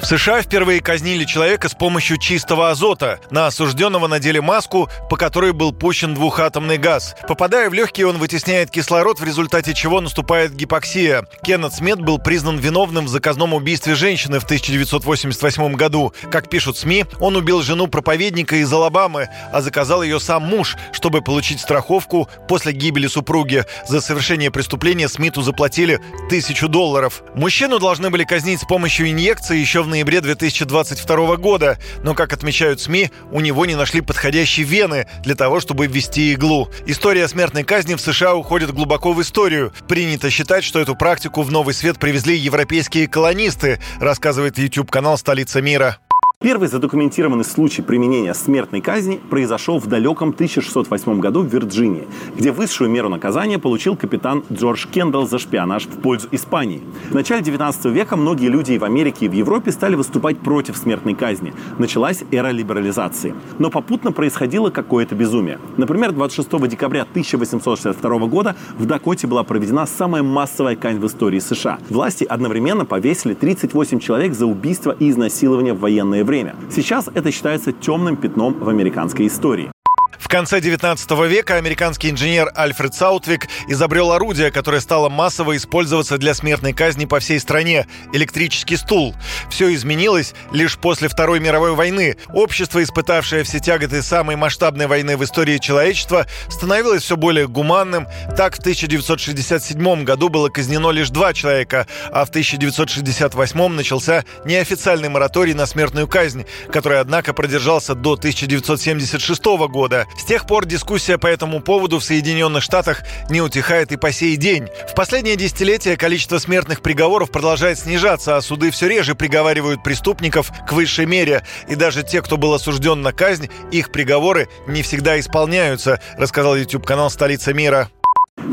В США впервые казнили человека с помощью чистого азота. На осужденного надели маску, по которой был пущен двухатомный газ. Попадая в легкие, он вытесняет кислород, в результате чего наступает гипоксия. Кеннет Смит был признан виновным в заказном убийстве женщины в 1988 году. Как пишут СМИ, он убил жену проповедника из Алабамы, а заказал ее сам муж, чтобы получить страховку после гибели супруги. За совершение преступления Смиту заплатили $1000. Мужчину должны были казнить с помощью инъекции еще в ноябре 2022 года, но, как отмечают СМИ, у него не нашли подходящей вены для того, чтобы ввести иглу. История смертной казни в США уходит глубоко в историю. Принято считать, что эту практику в новый свет привезли европейские колонисты, рассказывает YouTube-канал «Столица мира». Первый задокументированный случай применения смертной казни произошел в далеком 1608 году в Вирджинии, где высшую меру наказания получил капитан Джордж Кендал за шпионаж в пользу Испании. В начале 19 века многие люди и в Америке, и в Европе стали выступать против смертной казни. Началась эра либерализации. Но попутно происходило какое-то безумие. Например, 26 декабря 1862 года в Дакоте была проведена самая массовая казнь в истории США. Власти одновременно повесили 38 человек за убийство и изнасилование в военное время. Сейчас это считается темным пятном в американской истории. В конце 19 века американский инженер Альфред Саутвик изобрел орудие, которое стало массово использоваться для смертной казни по всей стране – электрический стул. Все изменилось лишь после Второй мировой войны. Общество, испытавшее все тяготы самой масштабной войны в истории человечества, становилось все более гуманным. Так, в 1967 году было казнено лишь 2 человека, а в 1968 начался неофициальный мораторий на смертную казнь, который, однако, продержался до 1976 года. С тех пор дискуссия по этому поводу в Соединенных Штатах не утихает и по сей день. В последнее десятилетие количество смертных приговоров продолжает снижаться, а суды все реже приговаривают преступников к высшей мере. И даже те, кто был осужден на казнь, их приговоры не всегда исполняются, рассказал YouTube-канал «Столица мира».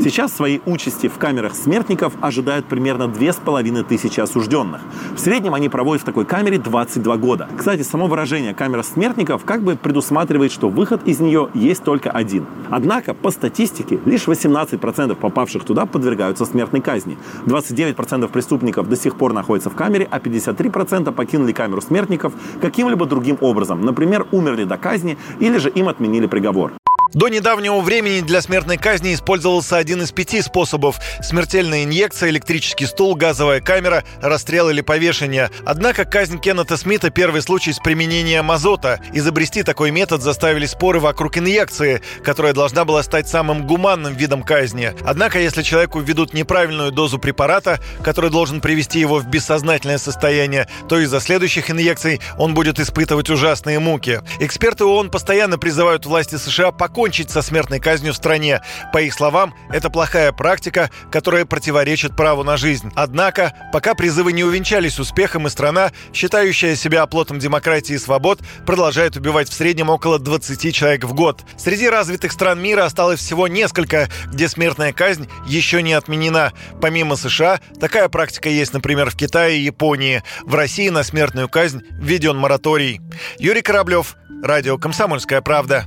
Сейчас своей участи в камерах смертников ожидают примерно 2500 осужденных. В среднем они проводят в такой камере 22 года. Кстати, само выражение «камера смертников» как бы предусматривает, что выход из нее есть только один. Однако, по статистике, лишь 18% попавших туда подвергаются смертной казни. 29% преступников до сих пор находятся в камере, а 53% покинули камеру смертников каким-либо другим образом. Например, умерли до казни или же им отменили приговор. До недавнего времени для смертной казни использовался один из 5 способов – смертельная инъекция, электрический стул, газовая камера, расстрел или повешение. Однако казнь Кеннета Смита – первый случай с применением азота. Изобрести такой метод заставили споры вокруг инъекции, которая должна была стать самым гуманным видом казни. Однако, если человеку введут неправильную дозу препарата, который должен привести его в бессознательное состояние, то из-за следующих инъекций он будет испытывать ужасные муки. Эксперты ООН постоянно призывают власти США покончить со смертной казнью в стране. По их словам, это плохая практика, которая противоречит праву на жизнь. Однако, пока призывы не увенчались успехом, и страна, считающая себя оплотом демократии и свобод, продолжает убивать в среднем около 20 человек в год. Среди развитых стран мира осталось всего несколько, где смертная казнь еще не отменена. Помимо США, такая практика есть, например, в Китае и Японии. В России на смертную казнь введен мораторий. Юрий Кораблев, радио «Комсомольская правда».